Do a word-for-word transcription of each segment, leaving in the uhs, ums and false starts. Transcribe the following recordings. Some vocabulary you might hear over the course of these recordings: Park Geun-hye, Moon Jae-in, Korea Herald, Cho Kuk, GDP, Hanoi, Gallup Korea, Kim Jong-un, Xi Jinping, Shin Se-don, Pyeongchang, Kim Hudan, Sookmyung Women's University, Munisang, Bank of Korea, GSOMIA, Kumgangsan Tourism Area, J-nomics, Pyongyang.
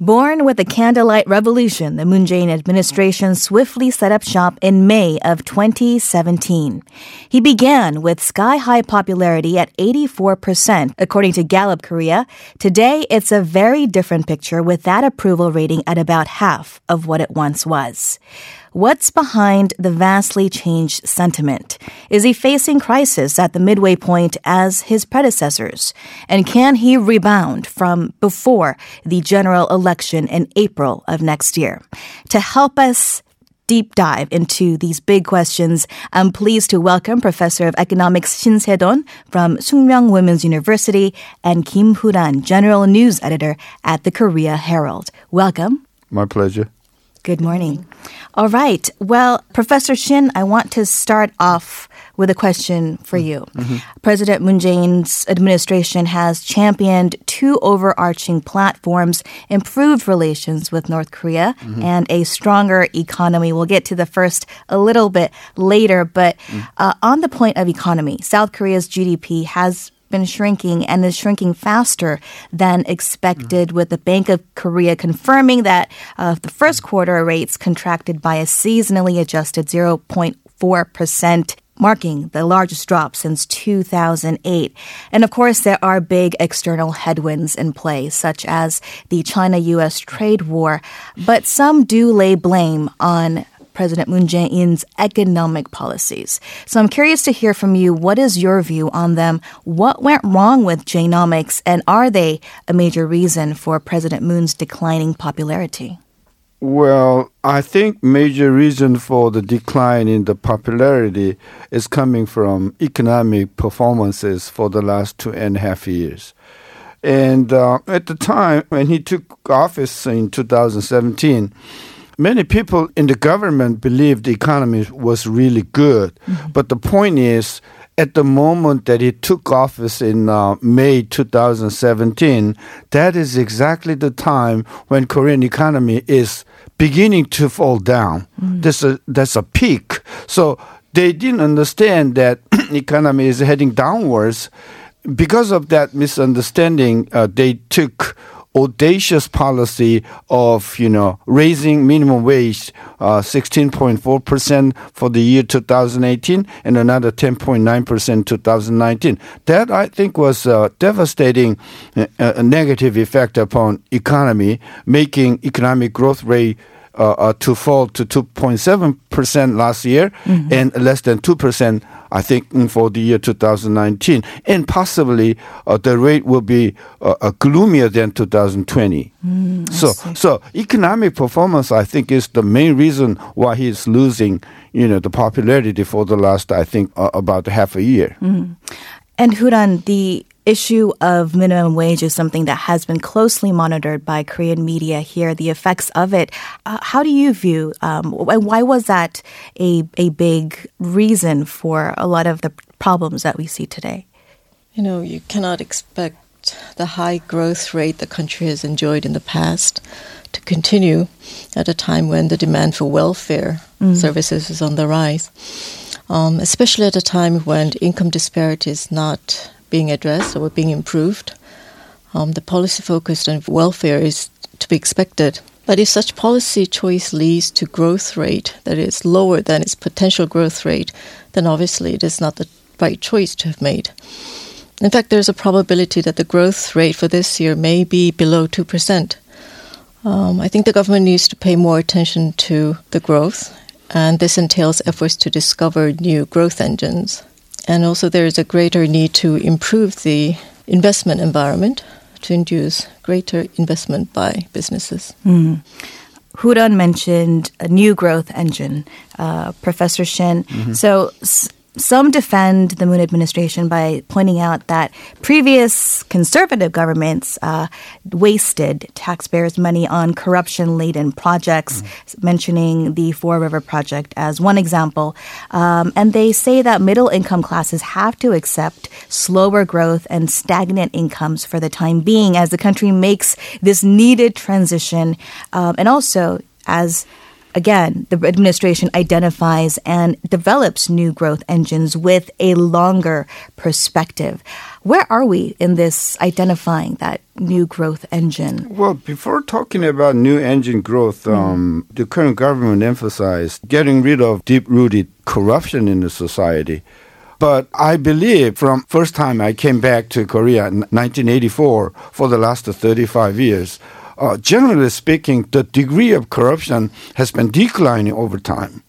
Born with the candlelight revolution, the Moon Jae-in administration swiftly set up shop in May of twenty seventeen. He began with sky-high popularity at eighty-four percent, according to Gallup Korea. Today, it's a very different picture with that approval rating at about half of what it once was. What's behind the vastly changed sentiment? Is he facing crisis at the midway point as his predecessors? And can he rebound from before the general election in April of next year? To help us deep dive into these big questions, I'm pleased to welcome Professor of Economics Shin Se-don from Sookmyung Women's University and Kim Hudan, General News Editor at the Korea Herald. Welcome. My pleasure. Good morning. All right. Well, Professor Shin, I want to start off with a question for you. Mm-hmm. President Moon Jae-in's administration has championed two overarching platforms, improved relations with North Korea, mm-hmm. and a stronger economy. We'll get to the first a little bit later, but mm. uh, on the point of economy, South Korea's G D P has been shrinking and is shrinking faster than expected, mm-hmm. with the Bank of Korea confirming that uh, the first quarter rates contracted by a seasonally adjusted zero point four percent, marking the largest drop since two thousand eight. And of course, there are big external headwinds in play, such as the China U S trade war. But some do lay blame on President Moon Jae-in's economic policies. So I'm curious to hear from you. What is your view on them? What went wrong with J-nomics, and are they a major reason for President Moon's declining popularity? Well, I think major reason for the decline in the popularity is coming from economic performances for the last two and a half years. And uh, at the time when he took office in two thousand seventeen, many people in the government believed the economy was really good. Mm-hmm. But the point is, at the moment that he took office in uh, May two thousand seventeen, that is exactly the time when Korean economy is beginning to fall down. Mm-hmm. That's a, that's a peak. So they didn't understand that economy is heading downwards. Because of that misunderstanding, uh, they took audacious policy of, you know, raising minimum wage uh, sixteen point four percent for the year two thousand eighteen and another ten point nine percent in two thousand nineteen. That, I think, was a devastating uh, a negative effect upon economy, making economic growth rate uh, uh, to fall to two point seven percent last year, mm-hmm. and less than two percent, I think, for the year two thousand nineteen, and possibly uh, the rate will be uh, uh, gloomier than two thousand twenty. Mm, so, so economic performance, I think, is the main reason why he's losing, you know, the popularity for the last, I think, uh, about half a year. Mm. And Hudan, the issue of minimum wage is something that has been closely monitored by Korean media here, the effects of it. Uh, how do you view, um, why was that a, a big reason for a lot of the problems that we see today? You know, you cannot expect the high growth rate the country has enjoyed in the past to continue at a time when the demand for welfare mm. services is on the rise, um, especially at a time when income disparity is not being addressed or being improved. Um, the policy focused on welfare is to be expected. But if such policy choice leads to growth rate that is lower than its potential growth rate, then obviously it is not the right choice to have made. In fact, there's a probability that the growth rate for this year may be below two percent. Um, I think the government needs to pay more attention to the growth, and this entails efforts to discover new growth engines. And also there is a greater need to improve the investment environment to induce greater investment by businesses. Mm. Hudan mentioned a new growth engine, uh, Professor Shin. Mm-hmm. So s- some defend the Moon administration by pointing out that previous conservative governments uh, wasted taxpayers' money on corruption-laden projects, mm-hmm. mentioning the Four River Project as one example. Um, and they say that middle-income classes have to accept slower growth and stagnant incomes for the time being as the country makes this needed transition. Um, and also, as again, the administration identifies and develops new growth engines with a longer perspective. Where are we in this identifying that new growth engine? Well, before talking about new engine growth, mm. um, the current government emphasized getting rid of deep-rooted corruption in the society. But I believe from first time I came back to Korea in nineteen eighty-four for the last thirty-five years, uh, generally speaking, the degree of corruption has been declining over time.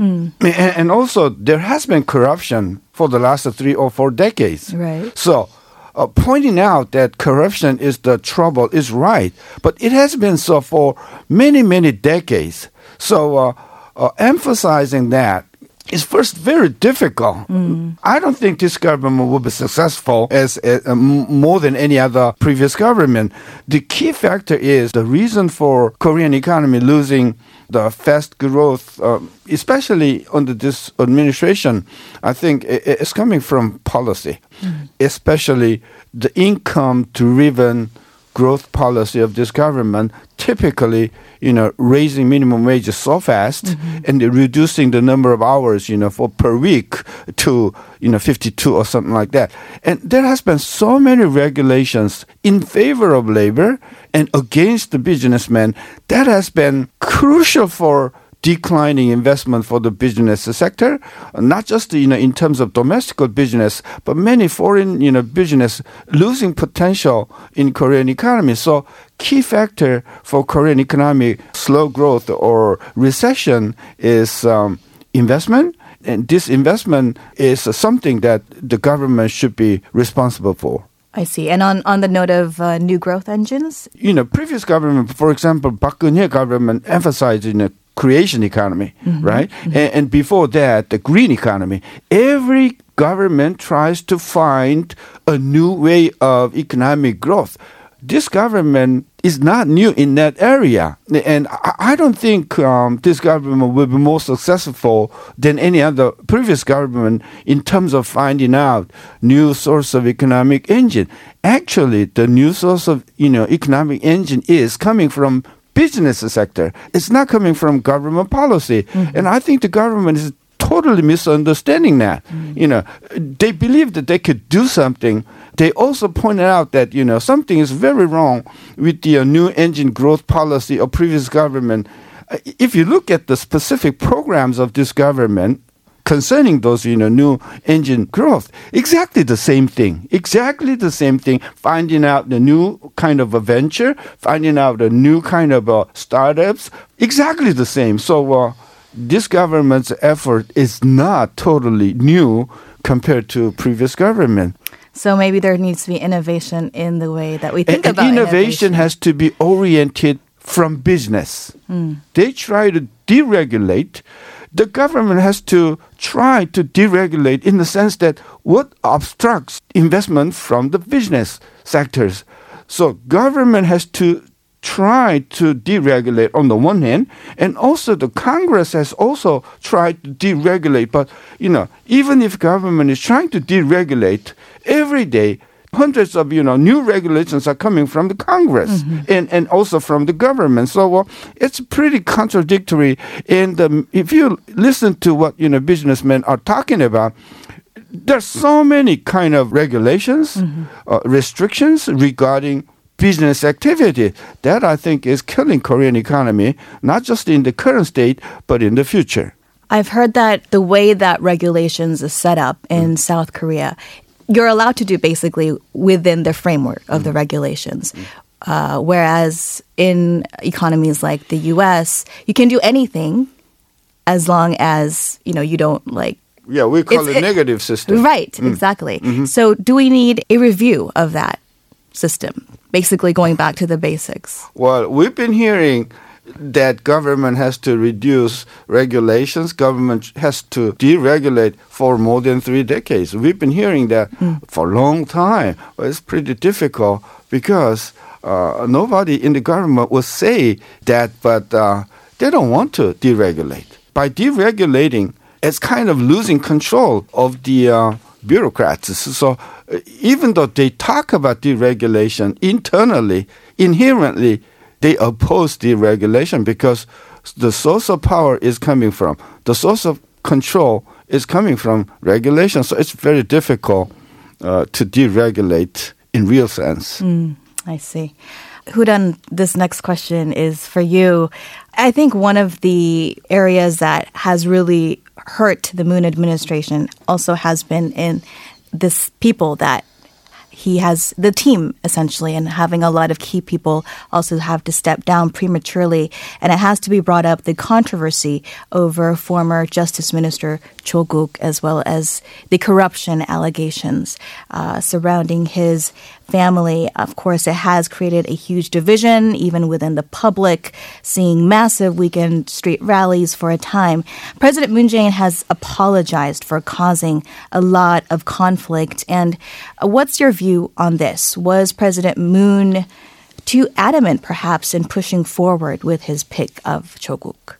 Mm. And also, there has been corruption for the last three or four decades. Right. So, uh, pointing out that corruption is the trouble is right, but it has been so for many, many decades. So, uh, uh, emphasizing that is first very difficult. Mm. I don't think this government will be successful as, as uh, more than any other previous government. The key factor is the reason for Korean economy losing the fast growth, uh, especially under this administration, I think it's coming from policy, mm. especially the income-driven growth policy of this government, typically, you know, raising minimum wages so fast mm-hmm. and reducing the number of hours, you know, for per week to, you know, fifty-two or something like that. And there has been so many regulations in favor of labor and against the businessman that has been crucial for declining investment for the business sector, not just, you know, in terms of domestic business, but many foreign, you know, business losing potential in Korean economy. So key factor for Korean economic slow growth or recession is um, investment. And this investment is something that the government should be responsible for. I see. And on, on the note of uh, new growth engines? You know, previous government, for example, Park Geun-hye government emphasized, you know, creation economy, mm-hmm. right? Mm-hmm. And, and before that, the green economy. Every government tries to find a new way of economic growth. This government is not new in that area. And I, I don't think um, this government will be more successful than any other previous government in terms of finding out new source of economic engine. Actually, the new source of, you know, economic engine is coming from business sector. It's not coming from government policy. Mm-hmm. And I think the government is totally misunderstanding that. Mm-hmm. You know, they believe that they could do something. They also pointed out that, you know, something is very wrong with the uh, new engine growth policy of previous government. If you look at the specific programs of this government concerning those, you know, new engine growth, exactly the same thing, exactly the same thing, finding out the new kind of a venture, finding out the new kind of uh, startups, exactly the same. So uh, this government's effort is not totally new compared to previous government. So maybe there needs to be innovation in the way that we think and, about and innovation. Innovation has to be oriented from business. Mm. They try to deregulate. The government has to try to deregulate in the sense that what obstructs investment from the business sectors. So government has to try to deregulate on the one hand, and also the Congress has also tried to deregulate. But, you know, even if government is trying to deregulate every day, hundreds of, you know, new regulations are coming from the Congress mm-hmm. and, and also from the government. So uh, it's pretty contradictory. And um, if you listen to what, you know, businessmen are talking about, there's so many kind of regulations, mm-hmm. uh, restrictions regarding business activity that I think is killing Korean economy, not just in the current state, but in the future. I've heard that the way that regulations are set up in mm. South Korea, you're allowed to do basically within the framework of mm. the regulations. Mm. Uh, whereas in economies like the U S, you can do anything as long as, you know, you don't like... Yeah, we call it a negative system. Right, mm. exactly. Mm-hmm. So do we need a review of that system? Basically going back to the basics. Well, we've been hearing that government has to reduce regulations, government has to deregulate for more than three decades. We've been hearing that mm. for a long time. Well, it's pretty difficult because uh, nobody in the government will say that, but uh, they don't want to deregulate. By deregulating, it's kind of losing control of the uh, bureaucrats. So uh, even though they talk about deregulation internally, inherently, they oppose deregulation because the source of power is coming from. The source of control is coming from regulation. So it's very difficult uh, to deregulate in real sense. Mm, I see. Hudan, this next question is for you. I think one of the areas that has really hurt the Moon administration also has been in this people that he has, the team essentially, and having a lot of key people also have to step down prematurely. And it has to be brought up, the controversy over former Justice Minister Cho Kuk, as well as the corruption allegations uh, surrounding his family. Of course, it has created a huge division, even within the public, seeing massive weekend street rallies for a time. President Moon Jae-in has apologized for causing a lot of conflict. And what's your view on this? Was President Moon too adamant, perhaps, in pushing forward with his pick of Cho Kuk?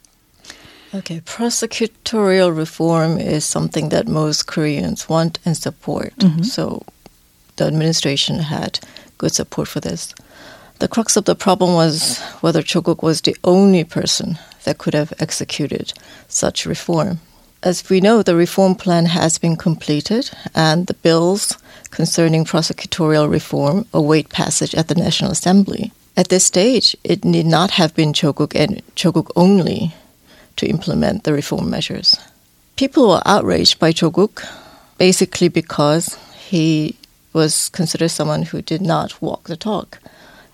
Okay, prosecutorial reform is something that most Koreans want and support. Mm-hmm. So the administration had good support for this. The crux of the problem was whether Cho Kuk was the only person that could have executed such reform. As we know, the reform plan has been completed, and the bills concerning prosecutorial reform await passage at the National Assembly. At this stage, it need not have been Cho Kuk and Cho Kuk only to implement the reform measures. People were outraged by Cho Kuk, basically because he was considered someone who did not walk the talk.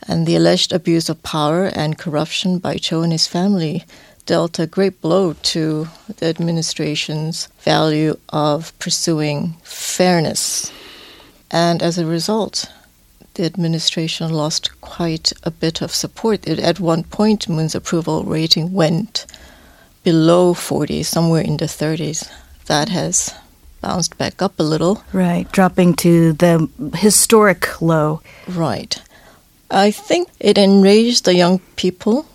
And the alleged abuse of power and corruption by Cho and his family dealt a great blow to the administration's value of pursuing fairness. And as a result, the administration lost quite a bit of support. It, at one point, Moon's approval rating went below forty, somewhere in the thirties. That has bounced back up a little. Right, dropping to the historic low. Right. I think it enraged the young people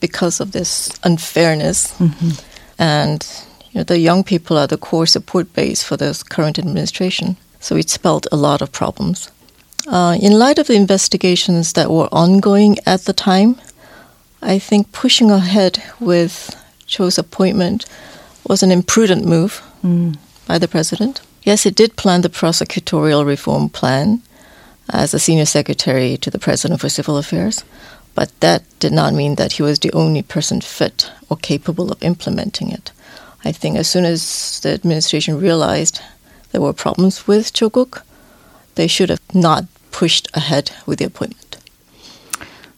because of this unfairness. Mm-hmm. And you know, the young people are the core support base for this current administration. So it spelled a lot of problems. Uh, in light of the investigations that were ongoing at the time, I think pushing ahead with Cho's appointment was an imprudent move. Mm. By the president. Yes, it did plan the prosecutorial reform plan as a senior secretary to the president for civil affairs, but that did not mean that he was the only person fit or capable of implementing it. I think as soon as the administration realized there were problems with Cho Kuk, they should have not pushed ahead with the appointment.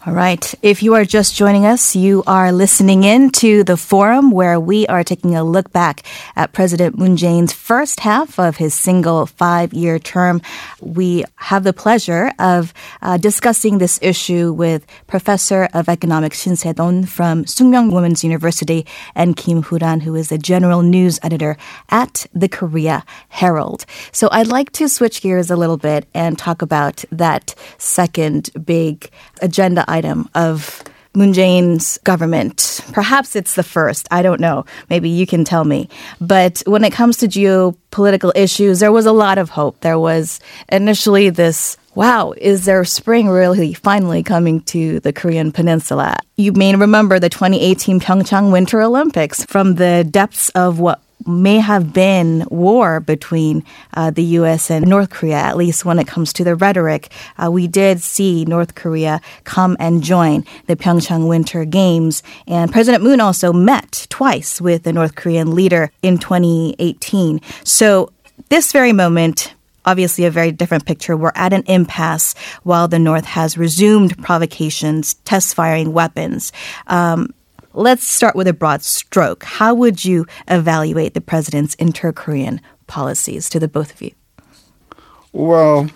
All right. If you are just joining us, you are listening in to The Forum, where we are taking a look back at President Moon Jae-in's first half of his single five-year term. We have the pleasure of uh, discussing this issue with Professor of Economics Shin Se-don from Sookmyung Women's University and Kim Hudan, who is the general news editor at the Korea Herald. So I'd like to switch gears a little bit and talk about that second big agenda item of Moon Jae-in's government. Perhaps it's the first. I don't know. Maybe you can tell me. But when it comes to geopolitical issues, there was a lot of hope. There was initially this, wow, is there spring really finally coming to the Korean peninsula? You may remember the twenty eighteen Pyeongchang Winter Olympics from the depths of what may have been war between uh, the U S and North Korea, at least when it comes to the rhetoric. Uh, we did see North Korea come and join the Pyeongchang Winter Games. And President Moon also met twice with the North Korean leader in twenty eighteen. So this very moment, obviously a very different picture. We're at an impasse while the North has resumed provocations, test-firing weapons. Um, Let's start with a broad stroke. How would you evaluate the president's inter-Korean policies to the both of you? Well,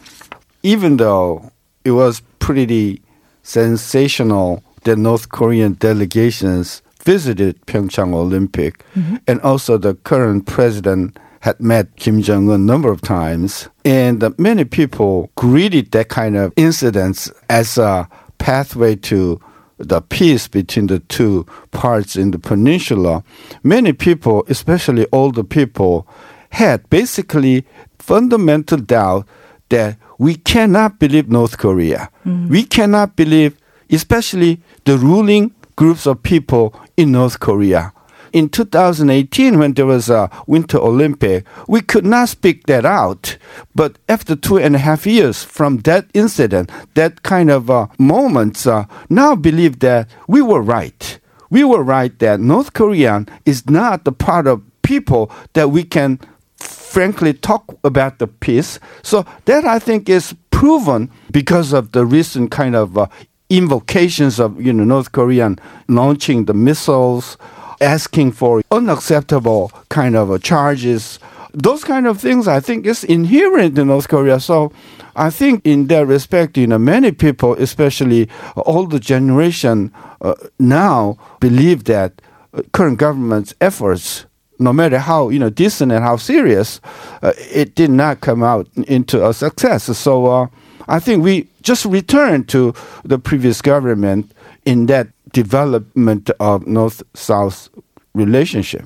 even though it was pretty sensational that North Korean delegations visited Pyeongchang Olympic, mm-hmm. and also the current president had met Kim Jong-un a number of times, and many people greeted that kind of incidents as a pathway to the peace between the two parts in the peninsula, many people, especially older people, had basically fundamental doubt that we cannot believe North Korea. Mm. We cannot believe, especially the ruling groups of people in North Korea. In two thousand eighteen, when there was a Winter Olympic, we could not speak that out. But after two and a half years from that incident, that kind of uh, moments, uh, now believe that we were right. We were right that North Korea is not the part of people that we can frankly talk about the peace. So that, I think, is proven because of the recent kind of uh, invocations of, you know, North Korean launching the missiles, asking for unacceptable kind of uh, charges. Those kind of things, I think, is inherent in North Korea. So I think in that respect, you know, many people, especially older generation uh, now, believe that uh, current government's efforts, no matter how, you know, decent and how serious, uh, it did not come out into a success. So uh, I think we just returned to the previous government in that development of North-South relationship.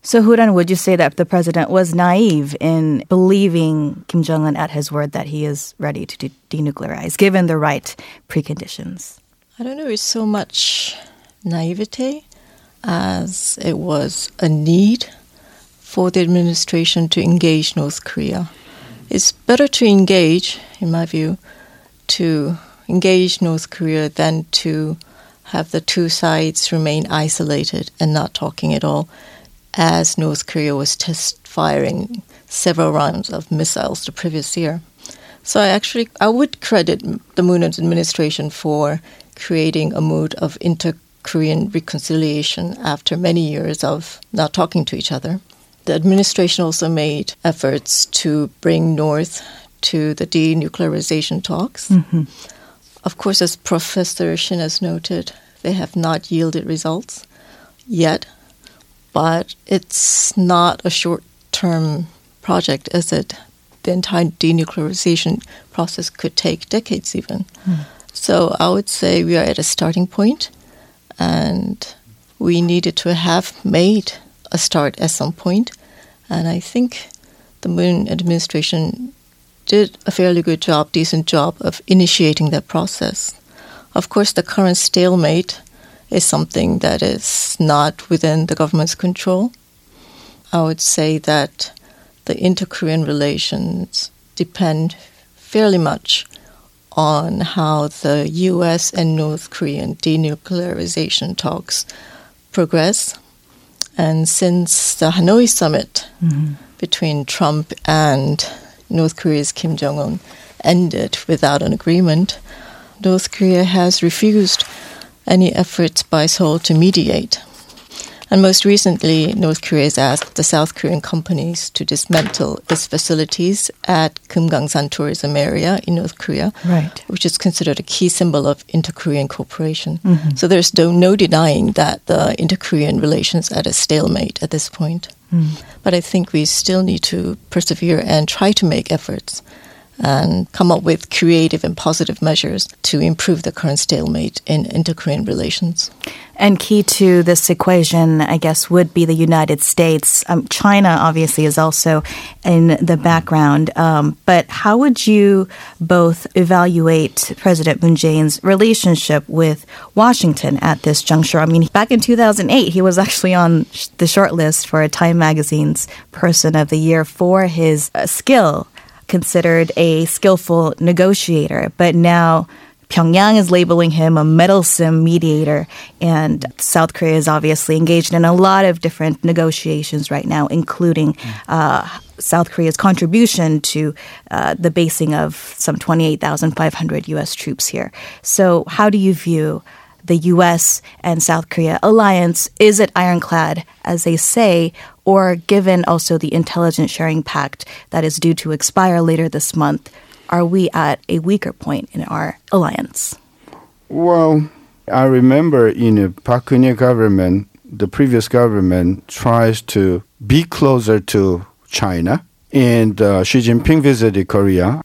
So, Hudan, would you say that the president was naive in believing Kim Jong-un at his word that he is ready to de- denuclearize, given the right preconditions? I don't know. It's so much naivety as it was a need for the administration to engage North Korea. It's better to engage, in my view, to engage North Korea than to have the two sides remain isolated and not talking at all, as North Korea was test firing several rounds of missiles the previous year. So I actually, I would credit the Moon administration for creating a mood of inter-Korean reconciliation after many years of not talking to each other. The administration also made efforts to bring North to the denuclearization talks. Mm-hmm. Of course, as Professor Shin has noted, they have not yielded results yet, but it's not a short-term project, is it? The entire denuclearization process could take decades even. Mm. So I would say we are at a starting point, and we needed to have made a start at some point. And I think the Moon administration did a fairly good job, decent job of initiating that process. Of course, the current stalemate is something that is not within the government's control. I would say that the inter-Korean relations depend fairly much on how the U S and North Korean denuclearization talks progress. And since the Hanoi summit mm-hmm. between Trump and North Korea's Kim Jong-un ended without an agreement, North Korea has refused any efforts by Seoul to mediate. And most recently, North Korea has asked the South Korean companies to dismantle its facilities at Kumgangsan Tourism Area in North Korea, right, which is considered a key symbol of inter-Korean cooperation. Mm-hmm. So there's no, no denying that the inter-Korean relations are at a stalemate at this point. Mm. But I think we still need to persevere and try to make efforts and come up with creative and positive measures to improve the current stalemate in inter-Korean relations. And key to this equation, I guess, would be the United States. Um, China, obviously, is also in the background. Um, but how would you both evaluate President Moon Jae-in's relationship with Washington at this juncture? I mean, back in two thousand eight, he was actually on sh- the short list for Time Magazine's Person of the Year for his uh, skill, considered a skillful negotiator, but now Pyongyang is labeling him a meddlesome mediator, and South Korea is obviously engaged in a lot of different negotiations right now, including uh, South Korea's contribution to uh, the basing of some twenty-eight thousand five hundred U S troops here. So how do you view the U S and South Korea alliance? Is it ironclad, as they say, or given also the intelligence sharing pact that is due to expire later this month, are we at a weaker point in our alliance? Well, I remember in the Park Geun-hye government, the previous government tries to be closer to China, and uh, Xi Jinping visited Korea.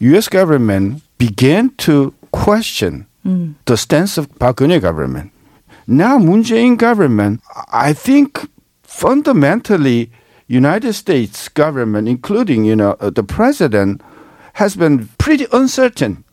U S government began to question Mm. the stance of Park Geun-hye government. Now Moon Jae-in government, I think fundamentally United States government, including, you know, the president, has been pretty uncertain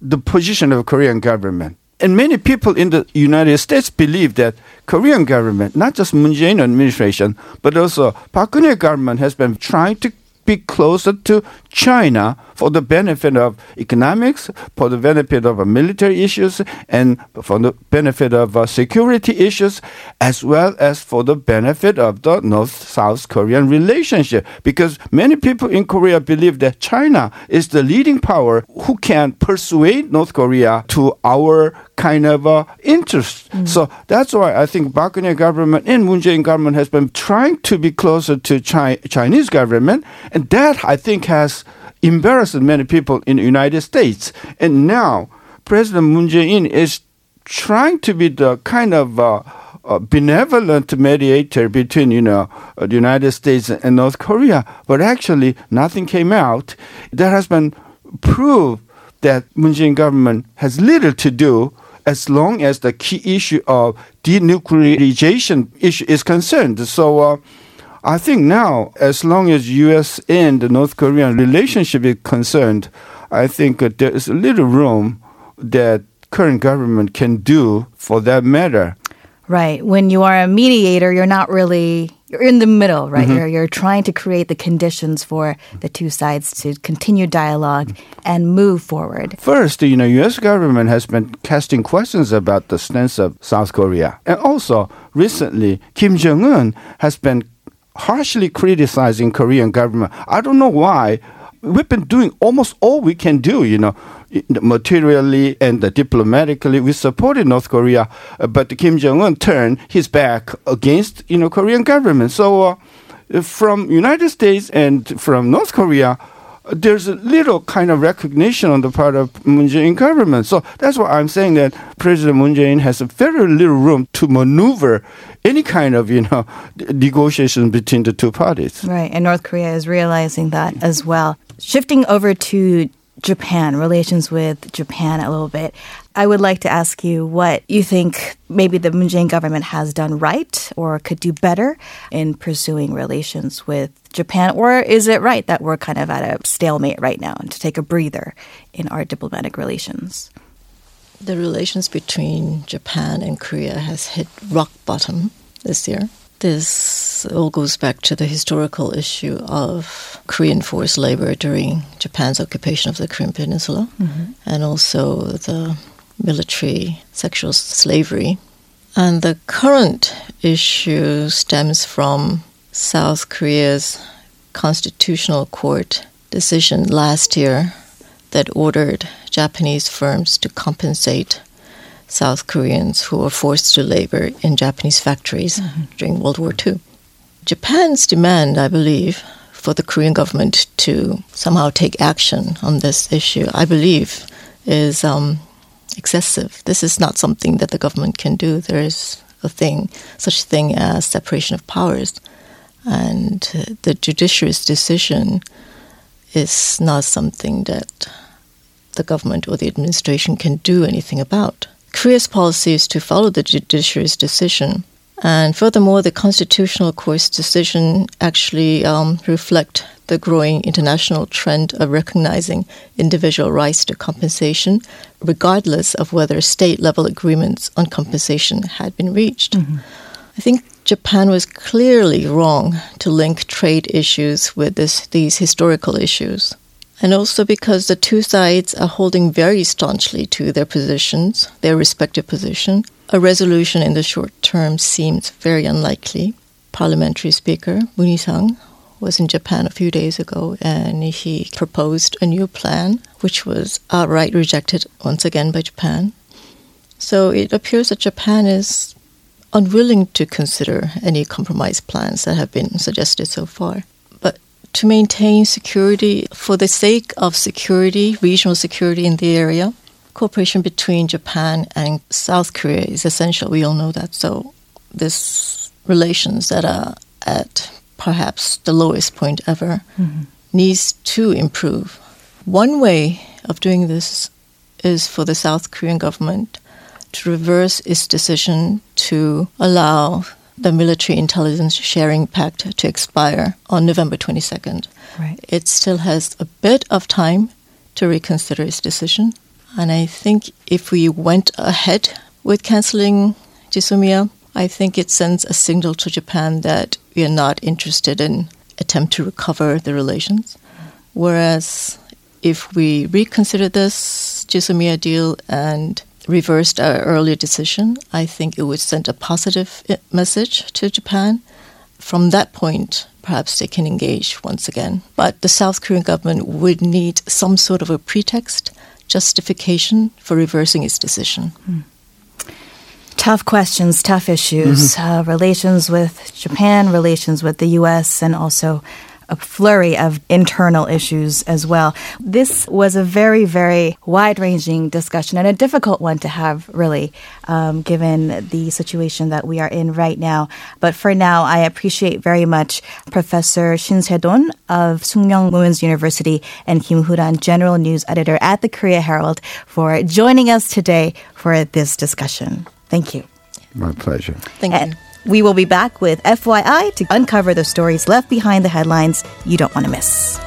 the position of Korean government. And many people in the United States believe that Korean government, not just Moon Jae-in administration, but also Park Geun-hye government has been trying to be closer to China for the benefit of economics, for the benefit of uh, military issues, and for the benefit of uh, security issues, as well as for the benefit of the North-South Korean relationship. Because many people in Korea believe that China is the leading power who can persuade North Korea to our kind of uh, interest. Mm. So that's why I think Park Geun-hye government and Moon Jae-in government has been trying to be closer to Chi- Chinese government, and that, I think, has embarrassed many people in the United States. And now, President Moon Jae-in is trying to be the kind of uh, uh, benevolent mediator between, you know, uh, the United States and North Korea. But actually, nothing came out. There has been proof that Moon Jae-in government has little to do as long as the key issue of denuclearization issue is concerned. So uh, I think now, as long as U S and the North Korean relationship is concerned, I think uh, there is little room that current government can do for that matter. Right. When you are a mediator, you're not really... You're in the middle, right? Mm-hmm. You're, you're trying to create the conditions for the two sides to continue dialogue and move forward. First, you know, U S government has been casting questions about the stance of South Korea. And also, recently, Kim Jong-un has been harshly criticizing Korean government. I don't know why. We've been doing almost all we can do, you know, materially and diplomatically. We supported North Korea, but Kim Jong-un turned his back against, you know, Korean government. So uh, from United States and from North Korea, there's a little kind of recognition on the part of Moon Jae-in government. So that's why I'm saying that President Moon Jae-in has a very little room to maneuver any kind of, you know, negotiation between the two parties. Right, and North Korea is realizing that as well. Shifting over to Japan, relations with Japan a little bit, I would like to ask you what you think maybe the Moon Jae-in government has done right or could do better in pursuing relations with Japan, or is it right that we're kind of at a stalemate right now and to take a breather in our diplomatic relations? The relations between Japan and Korea has hit rock bottom this year. This all goes back to the historical issue of Korean forced labor during Japan's occupation of the Korean Peninsula, mm-hmm. and also the military sexual slavery. And the current issue stems from South Korea's Constitutional Court decision last year that ordered Japanese firms to compensate South Koreans who were forced to labor in Japanese factories mm-hmm. during World War Two. Japan's demand, I believe, for the Korean government to somehow take action on this issue, I believe, is um, excessive. This is not something that the government can do. There is a thing, such thing as separation of powers. And the judiciary's decision is not something that the government or the administration can do anything about. Korea's policy is to follow the judiciary's decision. And furthermore, the Constitutional Court's decision actually um, reflect the growing international trend of recognizing individual rights to compensation, regardless of whether state-level agreements on compensation had been reached. Mm-hmm. I think Japan was clearly wrong to link trade issues with this, these historical issues. And also because the two sides are holding very staunchly to their positions, their respective position, a resolution in the short term seems very unlikely. Parliamentary Speaker Munisang was in Japan a few days ago, and he proposed a new plan, which was outright rejected once again by Japan. So it appears that Japan is unwilling to consider any compromise plans that have been suggested so far. To maintain security, for the sake of security, regional security in the area, cooperation between Japan and South Korea is essential. We all know that. So these relations that are at perhaps the lowest point ever mm-hmm. needs to improve. One way of doing this is for the South Korean government to reverse its decision to allow the military intelligence sharing pact to expire on November twenty-second. Right. It still has a bit of time to reconsider its decision. And I think if we went ahead with cancelling GSOMIA, I think it sends a signal to Japan that we are not interested in attempt to recover the relations. Whereas if we reconsidered this GSOMIA deal and reversed our earlier decision, I think it would send a positive message to Japan. From that point, perhaps they can engage once again. But the South Korean government would need some sort of a pretext, justification for reversing its decision. Mm. Tough questions, tough issues, mm-hmm. uh, relations with Japan, relations with the U S, and also a flurry of internal issues as well. This was a very, very wide-ranging discussion and a difficult one to have, really, um, given the situation that we are in right now. But for now, I appreciate very much Professor Shin Se-don of Sookmyung Women's University and Kim Hudan, General News Editor at the Korea Herald, for joining us today for this discussion. Thank you. My pleasure. Thank and you. We will be back with F Y I to uncover the stories left behind the headlines you don't want to miss.